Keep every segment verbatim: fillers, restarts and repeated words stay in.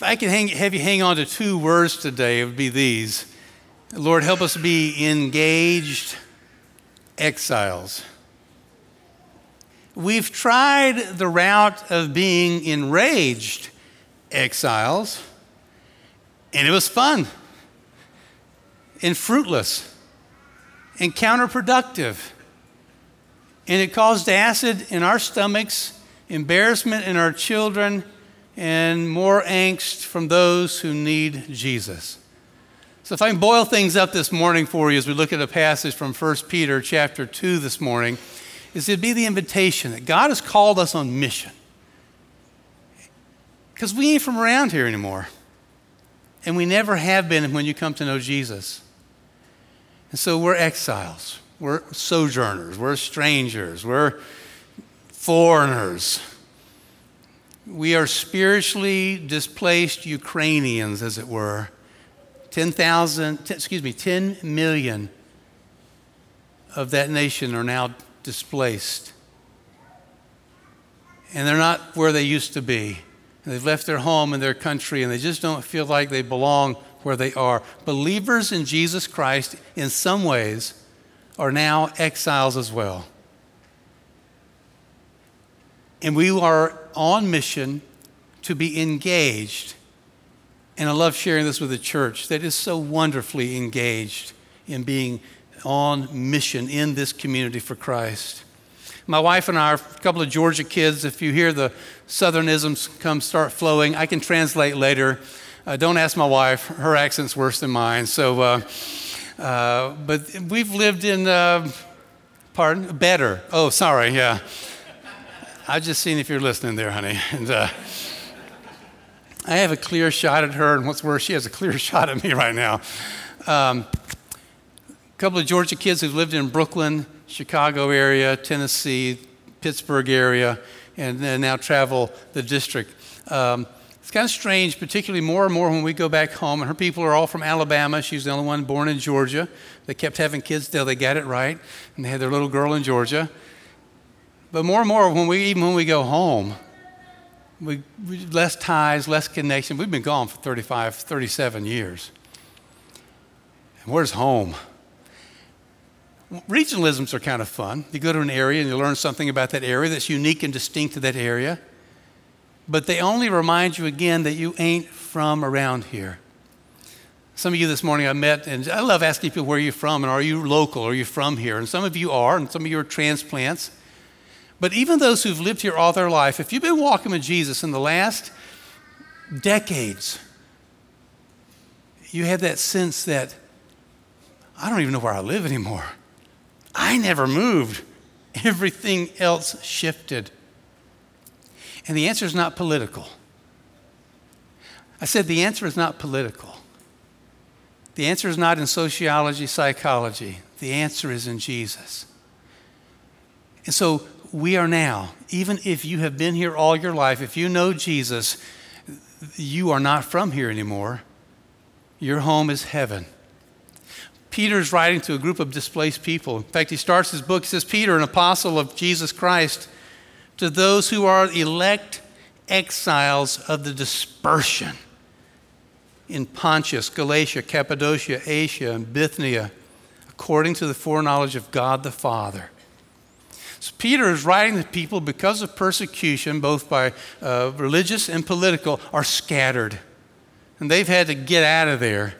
If I could hang, have you hang on to two words today, it would be these. Lord, help us be engaged exiles. We've tried the route of being enraged exiles, and it was fun and fruitless and counterproductive. And it caused acid in our stomachs, embarrassment in our children, and more angst from those who need Jesus. So if I can boil things up this morning for you as we look at a passage from First Peter chapter two this morning, is it'd be the invitation that God has called us on mission. Because we ain't from around here anymore. And we never have been when you come to know Jesus. And so we're exiles. We're sojourners. We're strangers. We're foreigners. We are spiritually displaced Ukrainians, as it were. ten thousand, excuse me, ten million of that nation are now displaced. And they're not where they used to be. And they've left their home and their country, and they just don't feel like they belong where they are. Believers in Jesus Christ, in some ways, are now exiles as well. And we are on mission to be engaged. And I love sharing this with the church that is so wonderfully engaged in being on mission in this community for Christ. My wife and I are a couple of Georgia kids. If you hear the Southernisms come start flowing, I can translate later. Uh, don't ask my wife. Her accent's worse than mine. So, uh, uh, but we've lived in, uh, pardon, better. Oh, sorry, yeah. I've just seen if you're listening there, honey. And uh, I have a clear shot at her, and what's worse, she has a clear shot at me right now. Um, a couple of Georgia kids who've lived in Brooklyn, Chicago area, Tennessee, Pittsburgh area, and, and now travel the district. Um, it's kind of strange, particularly more and more when we go back home, and her people are all from Alabama. She's the only one born in Georgia. They kept having kids till they got it right, and they had their little girl in Georgia. But more and more, when we even when we go home, we, we less ties, less connection. We've been gone for thirty-five, thirty-seven years. And where's home? Regionalisms are kind of fun. You go to an area and you learn something about that area that's unique and distinct to that area. But they only remind you again that you ain't from around here. Some of you this morning I met, and I love asking people, where are you from? And are you local? Are you from here? And some of you are, and some of you are transplants. But even those who've lived here all their life, if you've been walking with Jesus in the last decades, you have that sense that I don't even know where I live anymore. I never moved. Everything else shifted. And the answer is not political. I said the answer is not political. The answer is not in sociology, psychology. The answer is in Jesus. And so we are now, even if you have been here all your life, if you know Jesus, you are not from here anymore. Your home is heaven. Peter's writing to a group of displaced people. In fact, he starts his book, he says, Peter, an apostle of Jesus Christ, to those who are elect exiles of the dispersion in Pontus, Galatia, Cappadocia, Asia, and Bithynia, according to the foreknowledge of God the Father. So Peter is writing that people, because of persecution, both by uh, religious and political, are scattered. And they've had to get out of there.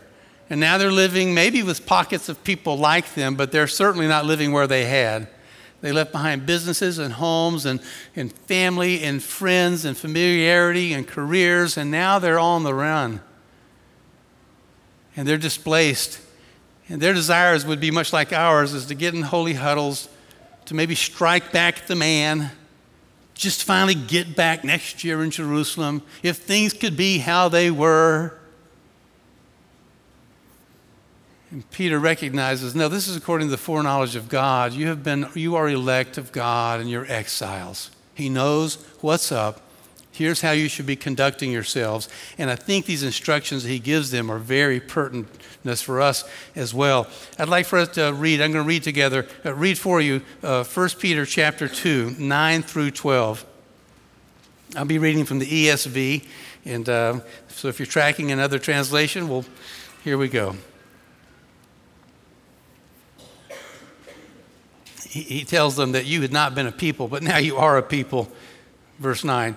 And now they're living maybe with pockets of people like them, but they're certainly not living where they had. They left behind businesses and homes and, and family and friends and familiarity and careers, and now they're on the run. And they're displaced. And their desires would be much like ours, is to get in holy huddles, to maybe strike back the man, just finally get back next year in Jerusalem, if things could be how they were. And Peter recognizes, no, this is according to the foreknowledge of God. You have been, you are elect of God and you're exiles. He knows what's up. Here's how you should be conducting yourselves. And I think these instructions that he gives them are very pertinent for us as well. I'd like for us to read, I'm going to read together, uh, read for you uh, First Peter chapter two, nine through twelve. I'll be reading from the E S V, And uh, so if you're tracking another translation, well, here we go. He, he tells them that you had not been a people, but now you are a people. Verse nine.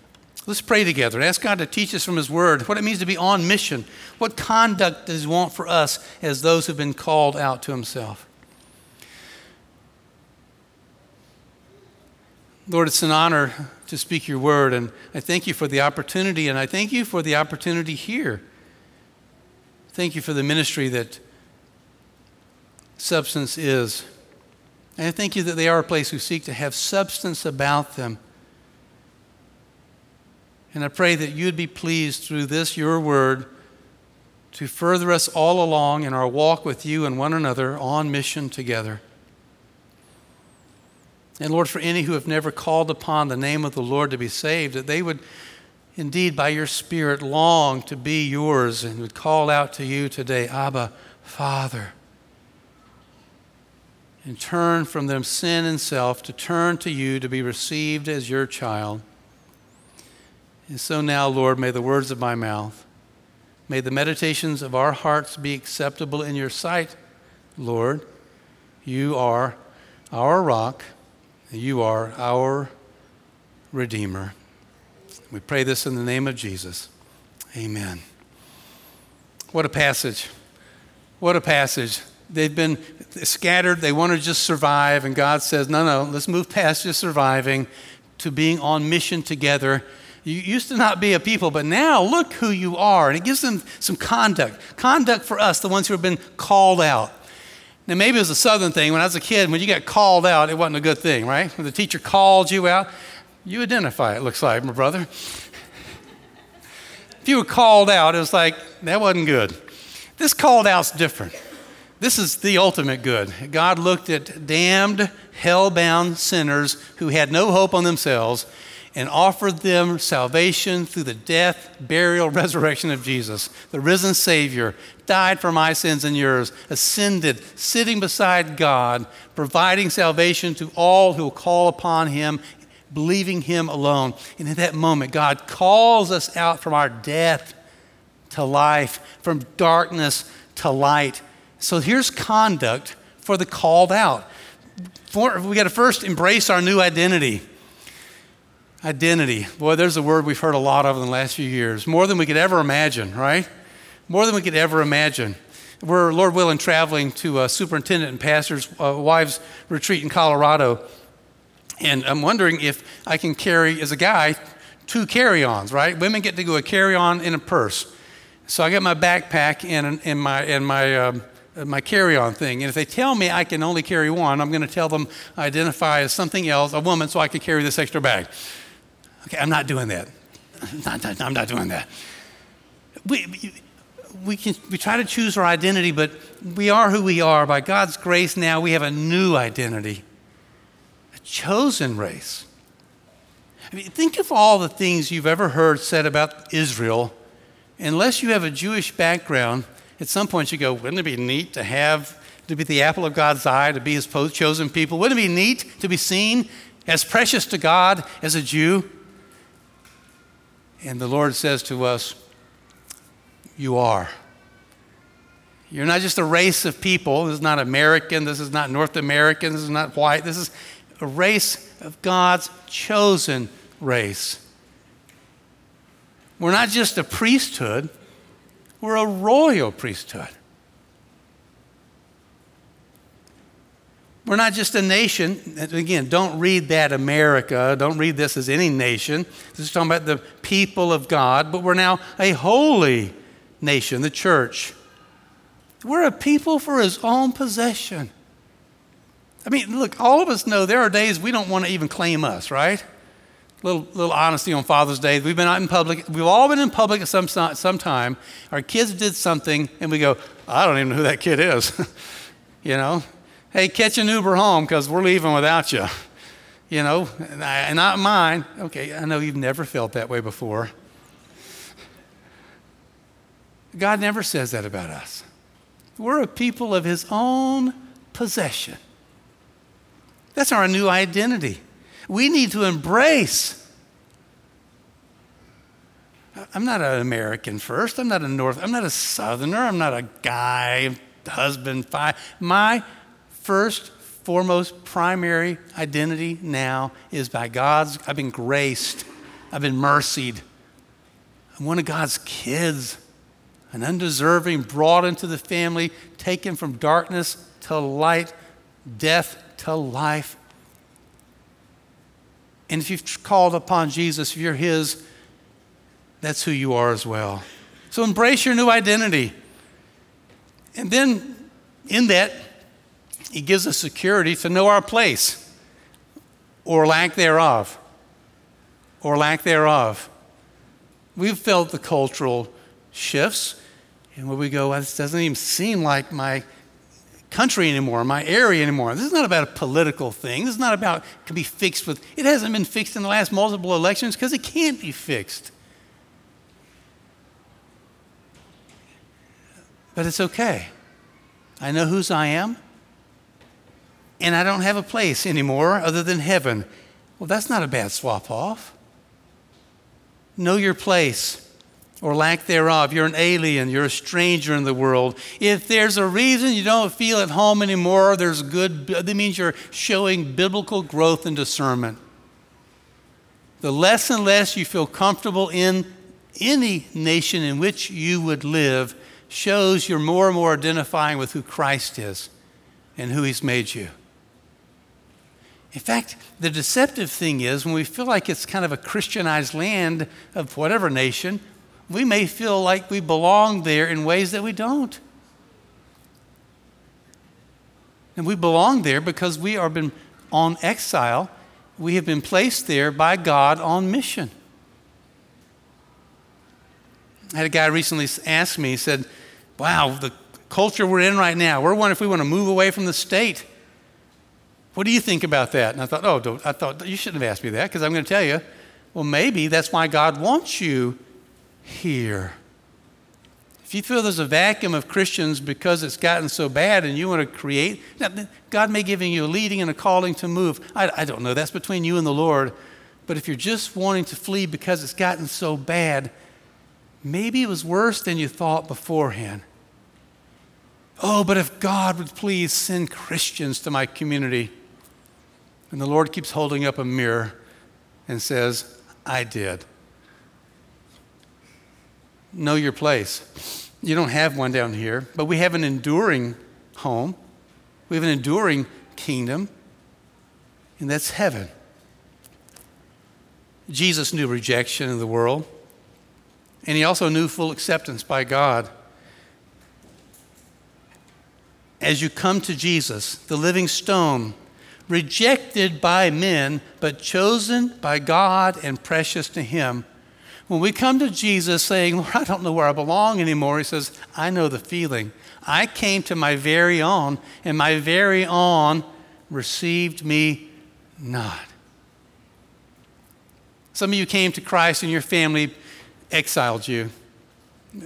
Let's pray together and ask God to teach us from his word what it means to be on mission. What conduct does he want for us as those who've been called out to himself? Lord, it's an honor to speak your word, and I thank you for the opportunity, and I thank you for the opportunity here. Thank you for the ministry that substance is. And I thank you that they are a place who seek to have substance about them. And I pray that you'd be pleased through this, your word, to further us all along in our walk with you and one another on mission together. And Lord, for any who have never called upon the name of the Lord to be saved, that they would indeed by your Spirit long to be yours and would call out to you today, Abba, Father. And turn from them sin and self to turn to you to be received as your child. And so now, Lord, may the words of my mouth, may the meditations of our hearts be acceptable in your sight, Lord. You are our rock, and you are our Redeemer. We pray this in the name of Jesus. Amen. What a passage. What a passage. They've been scattered. They want to just survive. And God says, no, no, let's move past just surviving to being on mission together. You used to not be a people, but now look who you are. And it gives them some conduct. Conduct for us, the ones who have been called out. Now, maybe it was a Southern thing. When I was a kid, when you got called out, it wasn't a good thing, right? When the teacher called you out, you identify, it looks like, my brother. If you were called out, it was like, that wasn't good. This called out's different. This is the ultimate good. God looked at damned, hell-bound sinners who had no hope on themselves and offered them salvation through the death, burial, resurrection of Jesus. The risen Savior died for my sins and yours, ascended, sitting beside God, providing salvation to all who will call upon him, believing him alone. And in that moment, God calls us out from our death to life, from darkness to light. So here's conduct for the called out. For, we got to first embrace our new identity. Identity. Boy, there's a word we've heard a lot of in the last few years. More than we could ever imagine, right? More than we could ever imagine. We're, Lord willing, traveling to a superintendent and pastor's uh, wives retreat in Colorado. And I'm wondering if I can carry, as a guy, two carry-ons, right? Women get to go a carry-on and a purse. So I got my backpack and, and my... And my um, my carry-on thing. And if they tell me I can only carry one, I'm going to tell them I identify as something else, a woman, so I can carry this extra bag. Okay, I'm not doing that. I'm not, I'm not doing that. We we can we try to choose our identity, but we are who we are. By God's grace now, we have a new identity, a chosen race. I mean, think of all the things you've ever heard said about Israel. Unless you have a Jewish background, at some point you go, wouldn't it be neat to have, to be the apple of God's eye, to be his chosen people? Wouldn't it be neat to be seen as precious to God as a Jew? And the Lord says to us, you are. You're not just a race of people. This is not American. This is not North American. This is not white. This is a race of God's chosen race. We're not just a priesthood. We're a royal priesthood. We're not just a nation. Again, don't read that America. Don't read this as any nation. This is talking about the people of God, but we're now a holy nation, the church. We're a people for his own possession. I mean, look, all of us know there are days we don't want to even claim us, right? Little little honesty on Father's Day. We've been out in public. We've all been in public at some, some time. Our kids did something, and we go, I don't even know who that kid is. You know? Hey, catch an Uber home because we're leaving without you. You know? And I, not mine. Okay, I know you've never felt that way before. God never says that about us. We're a people of his own possession. That's our new identity. We need to embrace. I'm not an American first. I'm not a North. I'm not a Southerner. I'm not a guy, husband, five. My first, foremost, primary identity now is by God's. I've been graced. I've been mercied. I'm one of God's kids, an undeserving, brought into the family, taken from darkness to light, death to life. And if you've called upon Jesus, if you're his, that's who you are as well. So embrace your new identity. And then in that, he gives us security to know our place or lack thereof, or lack thereof. We've felt the cultural shifts and where we go, well, this doesn't even seem like my country anymore, my area anymore. This is not about a political thing. This is not about it can be fixed with. It hasn't been fixed in the last multiple elections because it can't be fixed. But it's okay. I know whose I am, and I don't have a place anymore other than heaven. Well, that's not a bad swap off. Know your place, or lack thereof. You're an alien. You're a stranger in the world. If there's a reason you don't feel at home anymore, there's good, that means you're showing biblical growth and discernment. The less and less you feel comfortable in any nation in which you would live shows you're more and more identifying with who Christ is and who he's made you. In fact, the deceptive thing is when we feel like it's kind of a Christianized land of whatever nation, we may feel like we belong there in ways that we don't. And we belong there because we are been on exile. We have been placed there by God on mission. I had a guy recently ask me, he said, wow, the culture we're in right now, we're wondering if we want to move away from the state. What do you think about that? And I thought, oh, don't, I thought you shouldn't have asked me that because I'm going to tell you, well, maybe that's why God wants you here. If you feel there's a vacuum of Christians because it's gotten so bad and you want to create, God may give you a leading and a calling to move. I, I don't know. That's between you and the Lord. But if you're just wanting to flee because it's gotten so bad, maybe it was worse than you thought beforehand. Oh, but if God would please send Christians to my community. And the Lord keeps holding up a mirror and says, I did. Know your place. You don't have one down here, but we have an enduring home. We have an enduring kingdom, and that's heaven. Jesus knew rejection in the world, and he also knew full acceptance by God. As you come to Jesus, the living stone, rejected by men, but chosen by God and precious to him, when we come to Jesus saying, Lord, I don't know where I belong anymore, he says, I know the feeling. I came to my very own, and my very own received me not. Some of you came to Christ and your family exiled you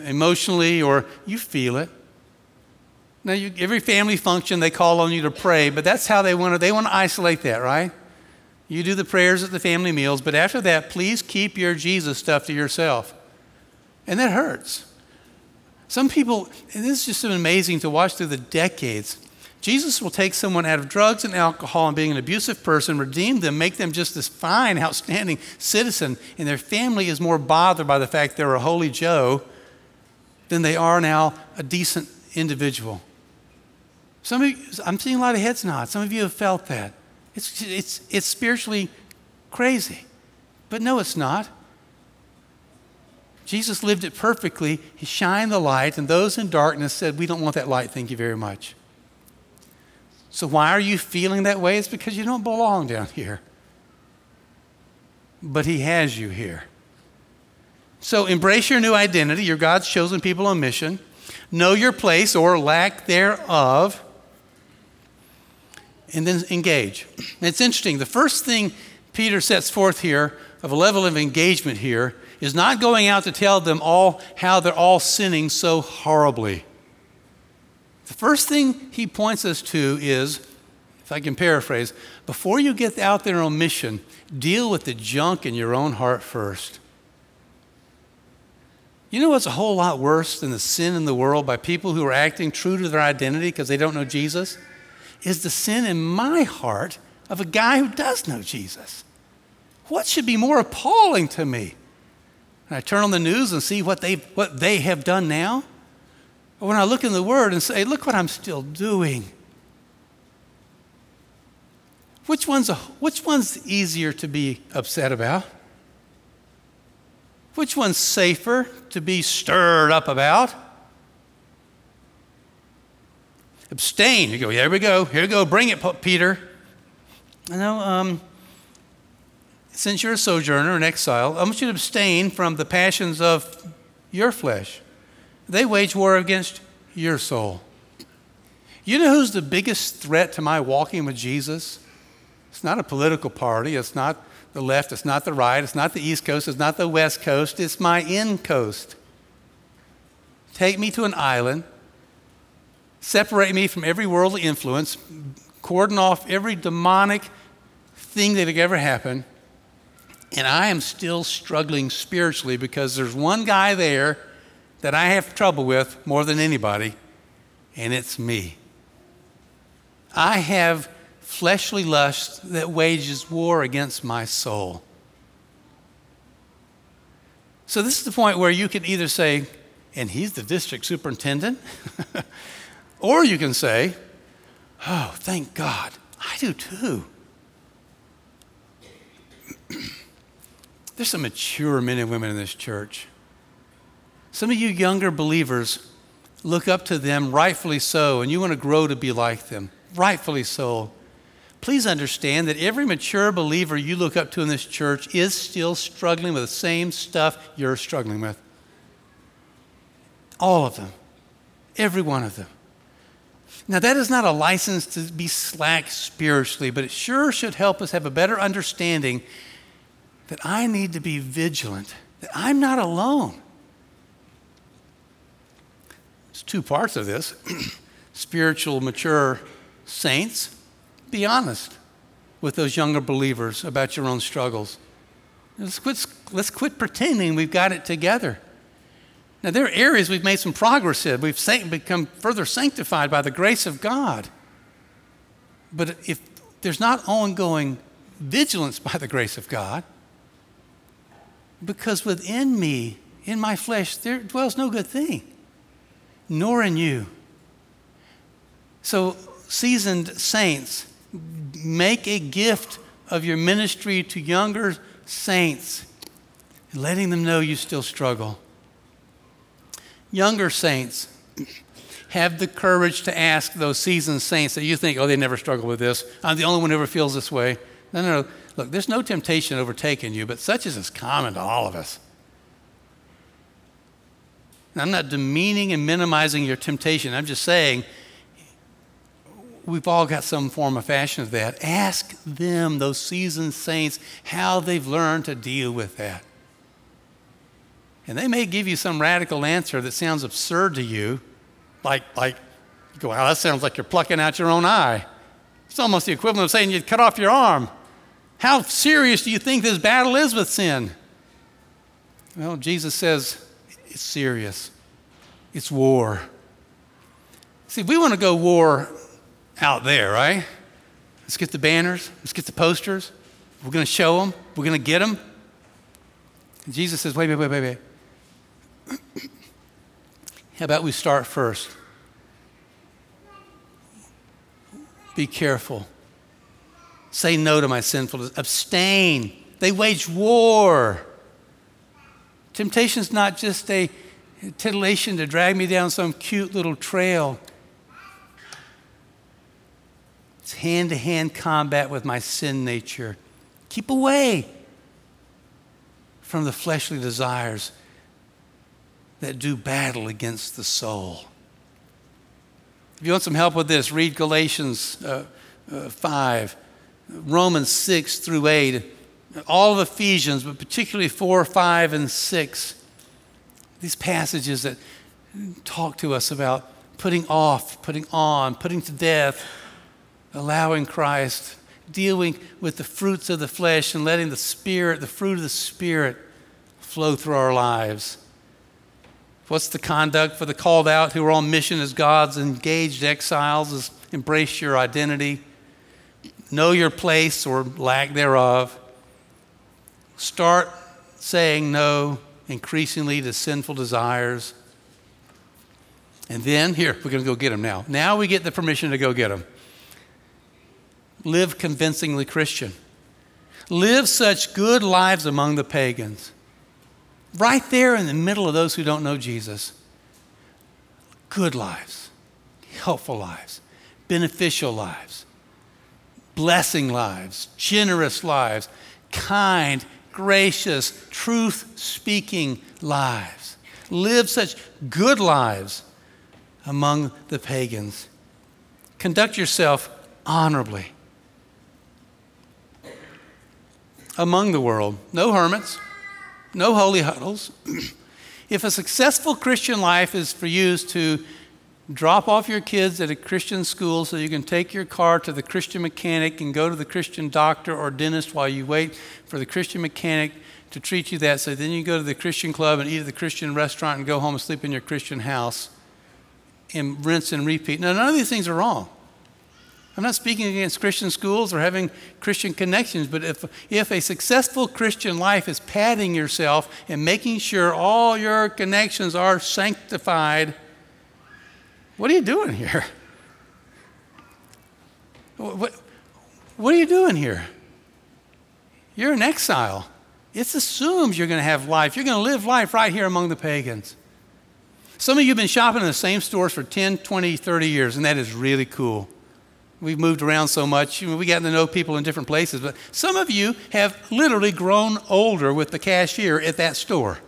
emotionally, or you feel it. Now, you, every family function, they call on you to pray, but that's how they want to, they want to isolate that, right? You do the prayers at the family meals, but after that, please keep your Jesus stuff to yourself. And that hurts. Some people, and this is just amazing to watch through the decades, Jesus will take someone out of drugs and alcohol and being an abusive person, redeem them, make them just this fine, outstanding citizen, and their family is more bothered by the fact they're a holy Joe than they are now a decent individual. Some of you, I'm seeing a lot of heads nod. Some of you have felt that. It's, it's, it's spiritually crazy. But no, it's not. Jesus lived it perfectly. He shined the light, and those in darkness said, we don't want that light, thank you very much. So why are you feeling that way? It's because you don't belong down here. But he has you here. So embrace your new identity. You're God's chosen people on mission. Know your place or lack thereof. And then engage. And it's interesting. The first thing Peter sets forth here of a level of engagement here is not going out to tell them all how they're all sinning so horribly. The first thing he points us to is, if I can paraphrase, before you get out there on mission, deal with the junk in your own heart first. You know what's a whole lot worse than the sin in the world by people who are acting true to their identity because they don't know Jesus? Is the sin in my heart of a guy who does know Jesus. What should be more appalling to me? And I turn on the news and see what they what they have done now. Or when I look in the Word and say, look what I'm still doing. Which one's, a, which one's easier to be upset about? Which one's safer to be stirred up about? Abstain. You go, yeah, here we go. Here we go. Bring it, Peter. You know, um, since you're a sojourner and exile, I want you to abstain from the passions of your flesh. They wage war against your soul. You know who's the biggest threat to my walking with Jesus? It's not a political party. It's not the left. It's not the right. It's not the East Coast. It's not the West Coast. It's my in coast. Take me to an island. Separate me from every worldly influence. Cordon off every demonic thing that could ever happen. And I am still struggling spiritually because there's one guy there that I have trouble with more than anybody, and it's me. I have fleshly lust that wages war against my soul. So this is the point where you can either say, and he's the district superintendent, or you can say, oh, thank God, I do too. There's some mature men and women in this church. Some of you younger believers look up to them, rightfully so, and you want to grow to be like them, rightfully so. Please understand that every mature believer you look up to in this church is still struggling with the same stuff you're struggling with. All of them, every one of them. Now, that is not a license to be slack spiritually, but it sure should help us have a better understanding that I need to be vigilant, that I'm not alone. There's two parts of this. Spiritual, mature saints, be honest with those younger believers about your own struggles. Let's quit, let's quit pretending we've got it together. Now, there are areas we've made some progress in. We've become further sanctified by the grace of God. But if there's not ongoing vigilance by the grace of God, because within me, in my flesh, there dwells no good thing, nor in you. So seasoned saints, make a gift of your ministry to younger saints, letting them know you still struggle. Younger saints, have the courage to ask those seasoned saints that you think, oh, they never struggle with this. I'm the only one who ever feels this way. No, no, no. Look, there's no temptation overtaking you, but such as is common to all of us. And I'm not demeaning and minimizing your temptation. I'm just saying we've all got some form or fashion of that. Ask them, those seasoned saints, how they've learned to deal with that. And they may give you some radical answer that sounds absurd to you, like, like you go, wow, that sounds like you're plucking out your own eye. It's almost the equivalent of saying you'd cut off your arm. How serious do you think this battle is with sin? Well, Jesus says it's serious. It's war. See, we want to go war out there, right? Let's get the banners. Let's get the posters. We're going to show them. We're going to get them. And Jesus says, wait, wait, wait, wait, wait. How about we start first? Be careful. Say no to my sinfulness. Abstain. They wage war. Temptation's not just a titillation to drag me down some cute little trail. It's hand-to-hand combat with my sin nature. Keep away from the fleshly desires that do battle against the soul. If you want some help with this, read Galatians uh, uh, five, Romans six through eight, all of Ephesians, but particularly four, five, and six. These passages that talk to us about putting off, putting on, putting to death, allowing Christ, dealing with the fruits of the flesh and letting the Spirit, the fruit of the Spirit, flow through our lives. What's the conduct for the called out who are on mission as God's engaged exiles? Is embrace your identity. Know your place or lack thereof. Start saying no increasingly to sinful desires. And then, here, we're going to go get them now. Now we get the permission to go get them. Live convincingly Christian. Live such good lives among the pagans. Right there in the middle of those who don't know Jesus. Good lives, helpful lives, beneficial lives, blessing lives, generous lives, kind, gracious, truth-speaking lives. Live such good lives among the pagans. Conduct yourself honorably among the world. No hermits. No holy huddles. If a successful Christian life is for you to drop off your kids at a Christian school so you can take your car to the Christian mechanic and go to the Christian doctor or dentist while you wait for the Christian mechanic to treat you that, so then you go to the Christian club and eat at the Christian restaurant and go home and sleep in your Christian house and rinse and repeat. Now, none of these things are wrong. I'm not speaking against Christian schools or having Christian connections, but if if a successful Christian life is padding yourself and making sure all your connections are sanctified, what are you doing here? What, what are you doing here? You're an exile. It assumes you're going to have life. You're going to live life right here among the pagans. Some of you have been shopping in the same stores for ten, twenty, thirty years, and that is really cool. We've moved around so much. We've gotten to know people in different places. But some of you have literally grown older with the cashier at that store.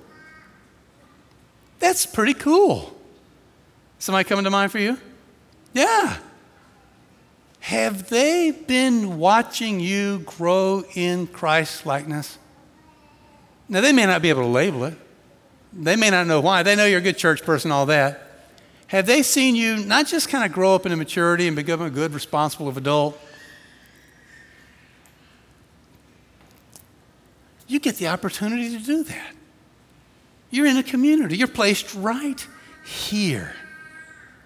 That's pretty cool. Somebody coming to mind for you? Yeah. Have they been watching you grow in Christ likeness? Now, they may not be able to label it. They may not know why. They know you're a good church person, all that. Have they seen you not just kind of grow up into maturity and become a good, responsible adult? You get the opportunity to do that. You're in a community. You're placed right here.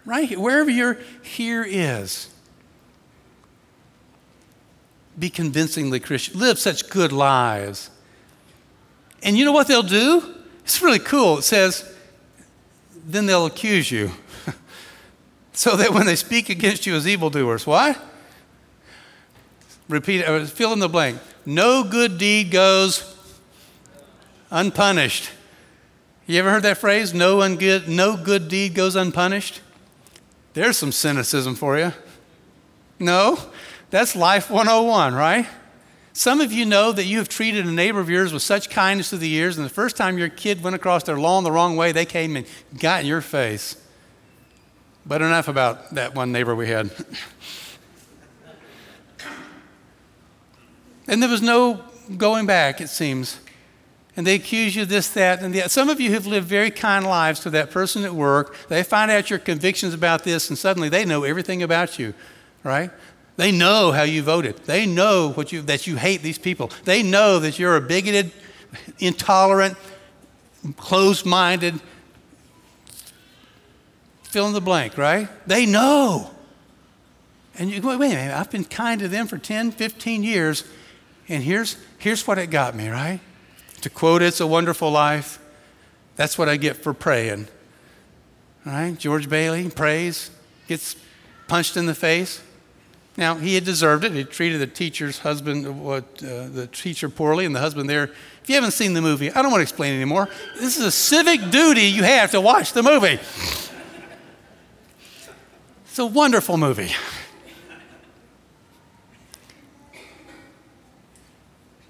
Right here. Wherever your here is. Be convincingly Christian. Live such good lives. And you know what they'll do? It's really cool. It says, then they'll accuse you. So that when they speak against you as evildoers, what? Repeat, fill in the blank. No good deed goes unpunished. You ever heard that phrase? No, ungood, no good deed goes unpunished? There's some cynicism for you. No, that's life one oh one, right? Some of you know that you have treated a neighbor of yours with such kindness through the years, and the first time your kid went across their lawn the wrong way, they came and got in your face. But enough about that one neighbor we had. And there was no going back, it seems. And they accuse you of this, that, and the other. Some of you have lived very kind lives to that person at work. They find out your convictions about this, and suddenly they know everything about you, right? They know how you voted. They know what you, that you hate these people. They know that you're a bigoted, intolerant, closed-minded, fill in the blank, right? They know. And you go, wait a minute, I've been kind to them for ten, fifteen years, and here's, here's what it got me, right? To quote It's a Wonderful Life, that's what I get for praying. All right? George Bailey prays, gets punched in the face. Now, he had deserved it. He treated the teacher's husband, what uh, the teacher poorly, and the husband there. If you haven't seen the movie, I don't want to explain anymore. This is a civic duty you have to watch the movie. It's a wonderful movie.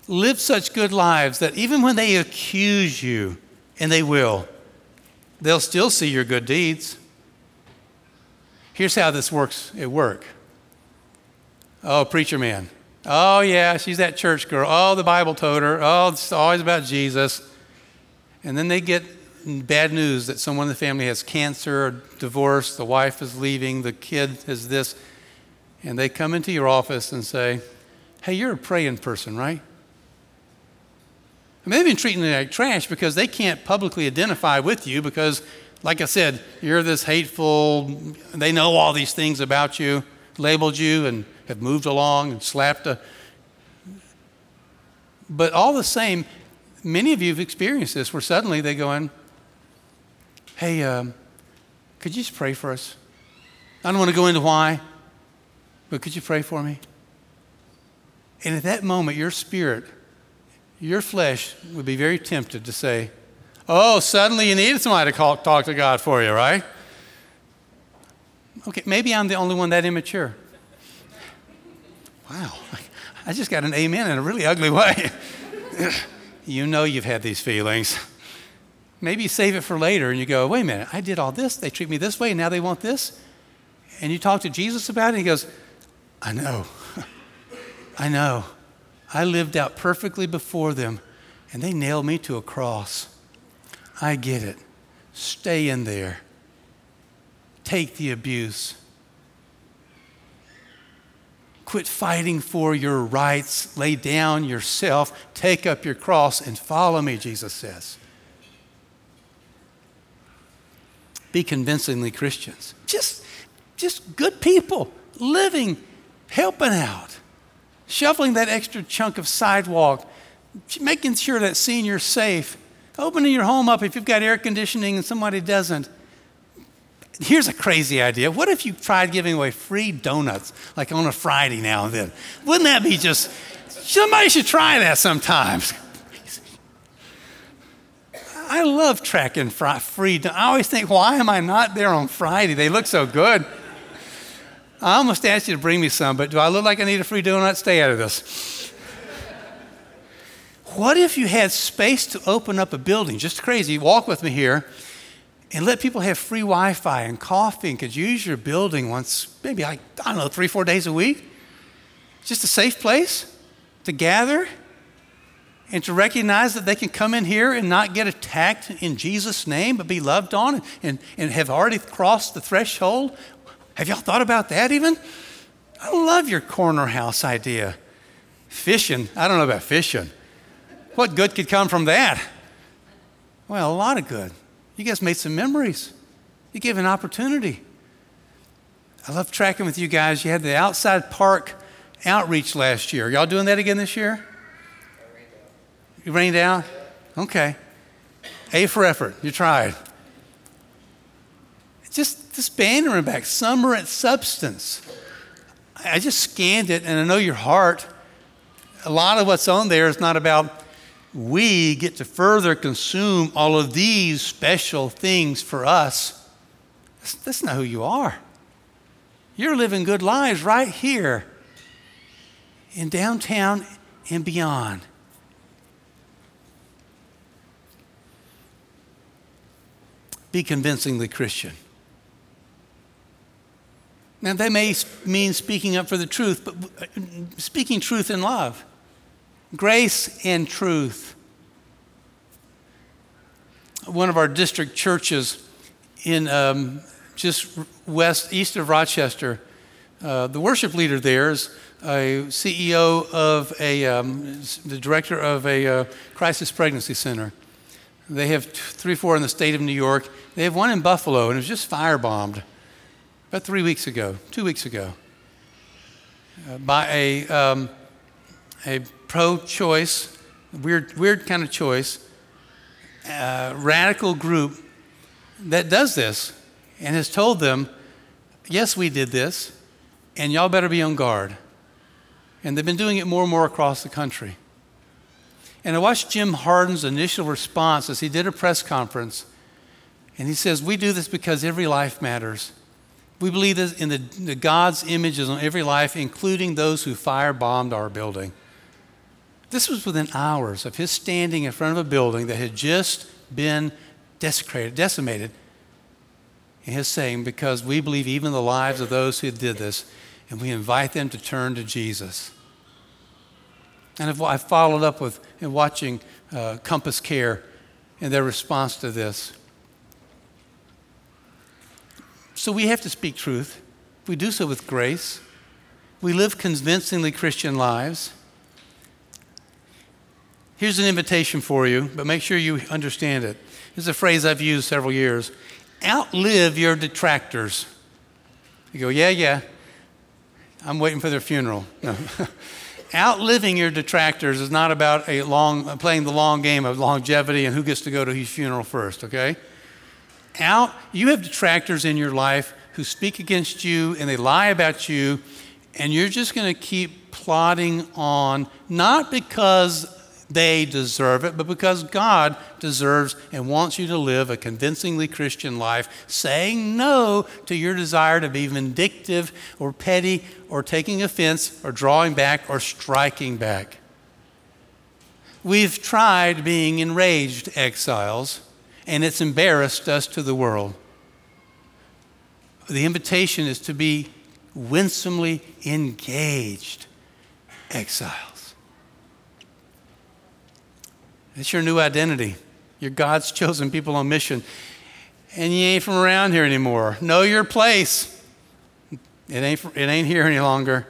Live such good lives that even when they accuse you, and they will, they'll still see your good deeds. Here's how this works at work. Oh, preacher man. Oh, yeah, she's that church girl. Oh, the Bible told her. Oh, it's always about Jesus. And then they get bad news that someone in the family has cancer or divorce, the wife is leaving, the kid is this. And they come into your office and say, hey, you're a praying person, right? I mean, they've been treating you like trash because they can't publicly identify with you because, like I said, you're this hateful, they know all these things about you, labeled you and have moved along and slapped a. But all the same, many of you have experienced this where suddenly they go in, hey, um, could you just pray for us? I don't want to go into why, but could you pray for me? And at that moment, your spirit, your flesh would be very tempted to say, oh, suddenly you needed somebody to call, talk to God for you, right? Okay, maybe I'm the only one that immature. Wow, I just got an amen in a really ugly way. You know you've had these feelings. Maybe you save it for later and you go, wait a minute, I did all this. They treat me this way and now they want this. And you talk to Jesus about it and he goes, I know. I know. I lived out perfectly before them and they nailed me to a cross. I get it. Stay in there. Take the abuse. Quit fighting for your rights. Lay down yourself. Take up your cross and follow me, Jesus says. Be convincingly Christians. Just, just good people, living, helping out, shoveling that extra chunk of sidewalk, making sure that senior's safe, opening your home up if you've got air conditioning and somebody doesn't. Here's a crazy idea. What if you tried giving away free donuts, like on a Friday now and then? Wouldn't that be just, somebody should try that sometimes. I love tracking free donuts. I always think, why am I not there on Friday? They look so good. I almost asked you to bring me some, but do I look like I need a free donut? Stay out of this. What if you had space to open up a building? Just crazy. Walk with me here. And let people have free Wi-Fi and coffee and could use your building once, maybe like, I don't know, three, four days a week. Just a safe place to gather and to recognize that they can come in here and not get attacked in Jesus' name, but be loved on and, and have already crossed the threshold. Have y'all thought about that even? I love your corner house idea. Fishing, I don't know about fishing. What good could come from that? Well, a lot of good. You guys made some memories. You gave an opportunity. I love tracking with you guys. You had the outside park outreach last year. Y'all doing that again this year? You rained out? Okay. A for effort. You tried. Just this banner in back, Summer at Substance. I just scanned it, and I know your heart. A lot of what's on there is not about we get to further consume all of these special things for us. That's, that's not who you are. You're living good lives right here in downtown and beyond. Be convincingly Christian. Now, that may mean speaking up for the truth, but speaking truth in love. Grace and truth. One of our district churches in um, just west, east of Rochester, uh, the worship leader there is a C E O of a, um, the director of a uh, crisis pregnancy center. They have two, three, four in the state of New York. They have one in Buffalo, and it was just firebombed about three weeks ago, two weeks ago, uh, by a... Um, a pro-choice, weird weird kind of choice, uh, radical group that does this and has told them, yes, we did this, and y'all better be on guard. And they've been doing it more and more across the country. And I watched Jim Harden's initial response as he did a press conference. And he says, we do this because every life matters. We believe this in the, the God's images on every life, including those who firebombed our building. This was within hours of his standing in front of a building that had just been desecrated, decimated. And his saying, because we believe even the lives of those who did this, and we invite them to turn to Jesus. And I followed up with watching uh, Compass Care and their response to this. So we have to speak truth. We do so with grace. We live convincingly Christian lives. Here's an invitation for you, but make sure you understand it. It's a phrase I've used several years. Outlive your detractors. You go, yeah, yeah. I'm waiting for their funeral. No. Outliving your detractors is not about a long playing the long game of longevity and who gets to go to whose funeral first, okay? Out, you have detractors in your life who speak against you and they lie about you, and you're just going to keep plodding on, not because they deserve it, but because God deserves and wants you to live a convincingly Christian life, saying no to your desire to be vindictive or petty or taking offense or drawing back or striking back. We've tried being enraged exiles, and it's embarrassed us to the world. The invitation is to be winsomely engaged exiles. It's your new identity. You're God's chosen people on mission. And you ain't from around here anymore. Know your place. It ain't, it ain't here any longer.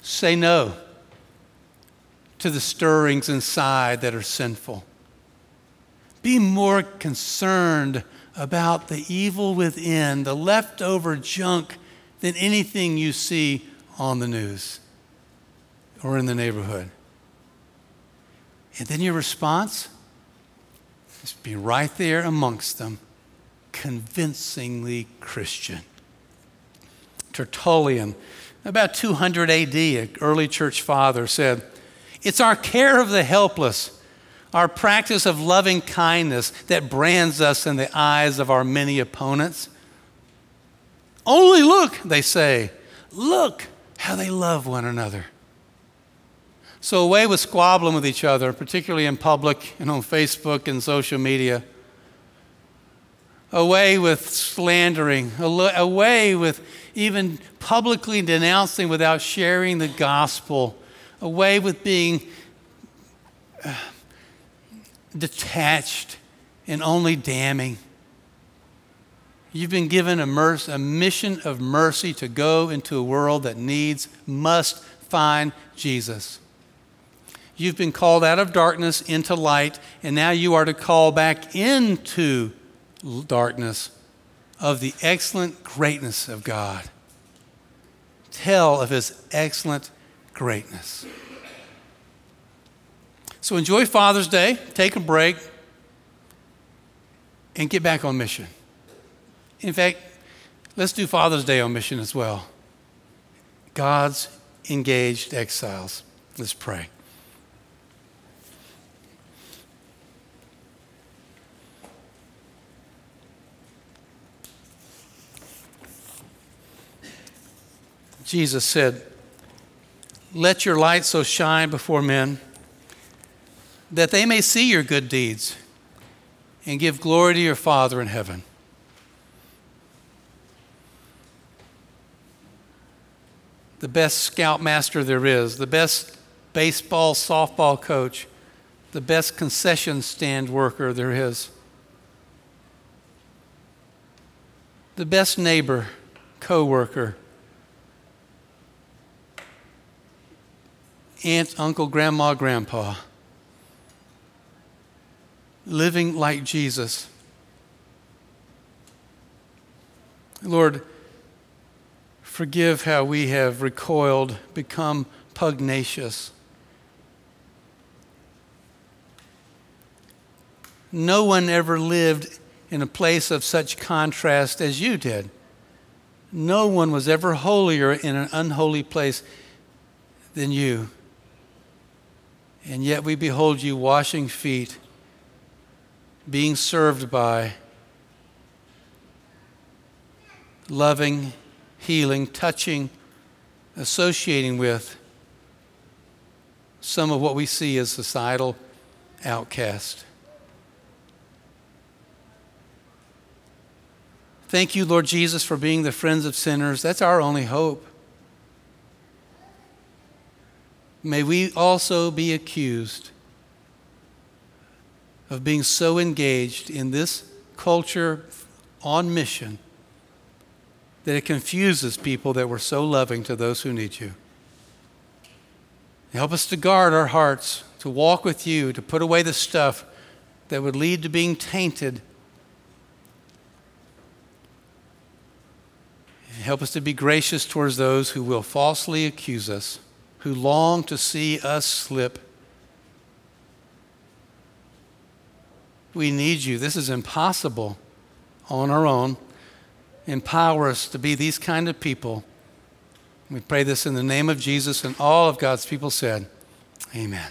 Say no to the stirrings inside that are sinful. Be more concerned about the evil within, the leftover junk, than anything you see on the news or in the neighborhood. And then your response is be right there amongst them, convincingly Christian. Tertullian, about two hundred A D, an early church father, said, it's our care of the helpless, our practice of loving kindness that brands us in the eyes of our many opponents. Only look, they say, look how they love one another. So away with squabbling with each other, particularly in public and on Facebook and social media. Away with slandering. Away with even publicly denouncing without sharing the gospel. Away with being uh, detached and only damning. You've been given a, mercy, a mission of mercy to go into a world that needs, must find Jesus. You've been called out of darkness into light, and now you are to call back into darkness of the excellent greatness of God. Tell of his excellent greatness. So enjoy Father's Day, take a break, and get back on mission. In fact, let's do Father's Day on mission as well. God's engaged exiles. Let's pray. Jesus said, let your light so shine before men that they may see your good deeds and give glory to your Father in heaven. The best scoutmaster there is, the best baseball, softball coach, the best concession stand worker there is, the best neighbor, co-worker, aunt, uncle, grandma, grandpa, living like Jesus. Lord, forgive how we have recoiled, become pugnacious. No one ever lived in a place of such contrast as you did. No one was ever holier in an unholy place than you. And yet we behold you washing feet, being served by, loving, healing, touching, associating with some of what we see as societal outcast. Thank you, Lord Jesus, for being the friends of sinners. That's our only hope. May we also be accused of being so engaged in this culture on mission that it confuses people that we're so loving to those who need you. Help us to guard our hearts, to walk with you, to put away the stuff that would lead to being tainted. And help us to be gracious towards those who will falsely accuse us, who long to see us slip. We need you. This is impossible on our own. Empower us to be these kind of people. We pray this in the name of Jesus, and all of God's people said, amen.